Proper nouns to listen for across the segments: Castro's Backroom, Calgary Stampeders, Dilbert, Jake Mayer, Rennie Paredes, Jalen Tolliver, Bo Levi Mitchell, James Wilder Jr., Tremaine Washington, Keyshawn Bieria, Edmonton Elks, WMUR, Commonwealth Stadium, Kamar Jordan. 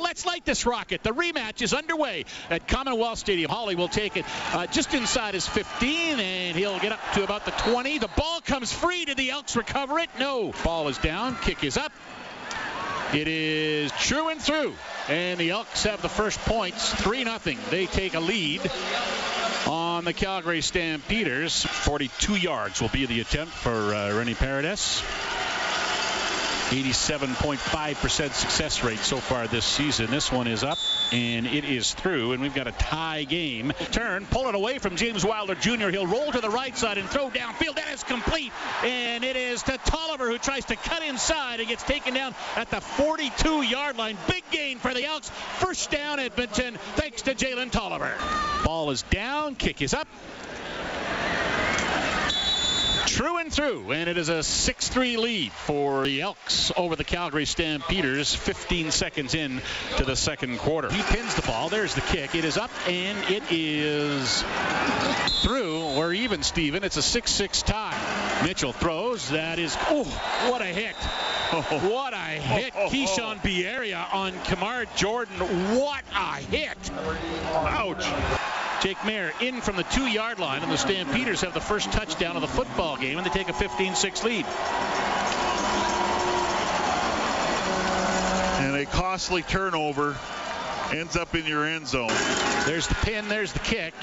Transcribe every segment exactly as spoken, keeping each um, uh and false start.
Let's light this rocket. The rematch is underway at Commonwealth Stadium. Hawley will take it uh, just inside his fifteen, and he'll get up to about the twenty. The ball comes free. Did the Elks recover it? No. Ball is down. Kick is up. It is true and through, and the Elks have the first points, three nothing. They take a lead on the Calgary Stampeders. forty-two yards will be the attempt for uh, Rennie Paredes. eighty-seven point five percent success rate so far this season. This one is up, and it is through, and we've got a tie game. Turn, pull it away from James Wilder Junior He'll roll to the right side and throw downfield. That is complete, and it is to Tolliver, who tries to cut inside and gets taken down at the forty-two-yard line. Big gain for the Elks. First down, Edmonton, thanks to Jalen Tolliver. Ball is down, kick is up. True and through, and it is a six three lead for the Elks over the Calgary Stampeders, fifteen seconds in to the second quarter. He pins the ball. There's the kick. It is up, and it is through, or even, Steven. It's a six six tie. Mitchell throws. That is, oh, what a hit. Oh, what a hit. Oh, oh, Keyshawn oh. Bieria on Kamar Jordan. What a hit. Ouch. Jake Mayer in from the two-yard line, and the Stampeders have the first touchdown of the football game, and they take a fifteen six lead. And a costly turnover ends up in your end zone. There's the pin, there's the kick.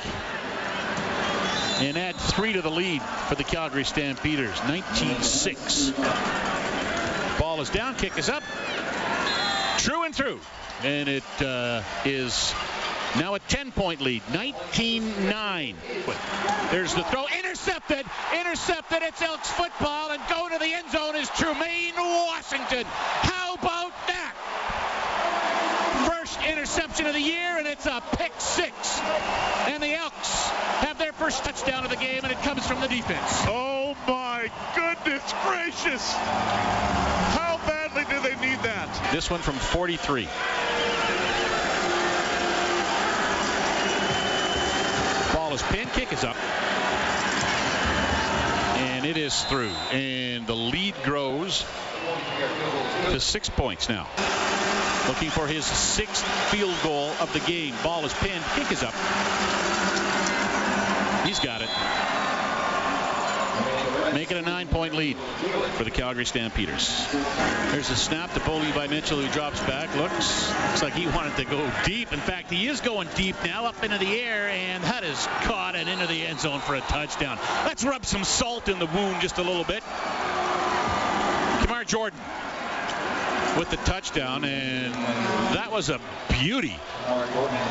And add three to the lead for the Calgary Stampeders, nineteen six. Ball is down, kick is up. True and through. And it uh, is... now a ten-point lead, nineteen nine. There's the throw, intercepted, intercepted, it's Elks football, and going to the end zone is Tremaine Washington. How about that? First interception of the year, and it's a pick six. And the Elks have their first touchdown of the game, and it comes from the defense. Oh, my goodness gracious. How badly do they need that? This one from forty-three. His pin, kick is up, and it is through, and the lead grows to six points now. Looking for his sixth field goal of the game. Ball is pinned, kick is up. He's got it. Make it a nine-point lead for the Calgary Stampeders. There's a snap to Bo Levi Mitchell, who drops back, looks, looks like he wanted to go deep. In fact, he is going deep now, up into the air, and that is caught and into the end zone for a touchdown. Let's rub some salt in the wound just a little bit. Kamar Jordan with the touchdown, and that was a beauty.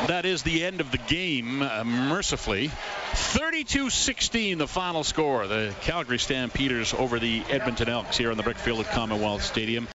That is the end of the game, uh, mercifully. thirty-two sixteen, the final score. The Calgary Stampeders over the Edmonton Elks here on the brick field at Commonwealth Stadium.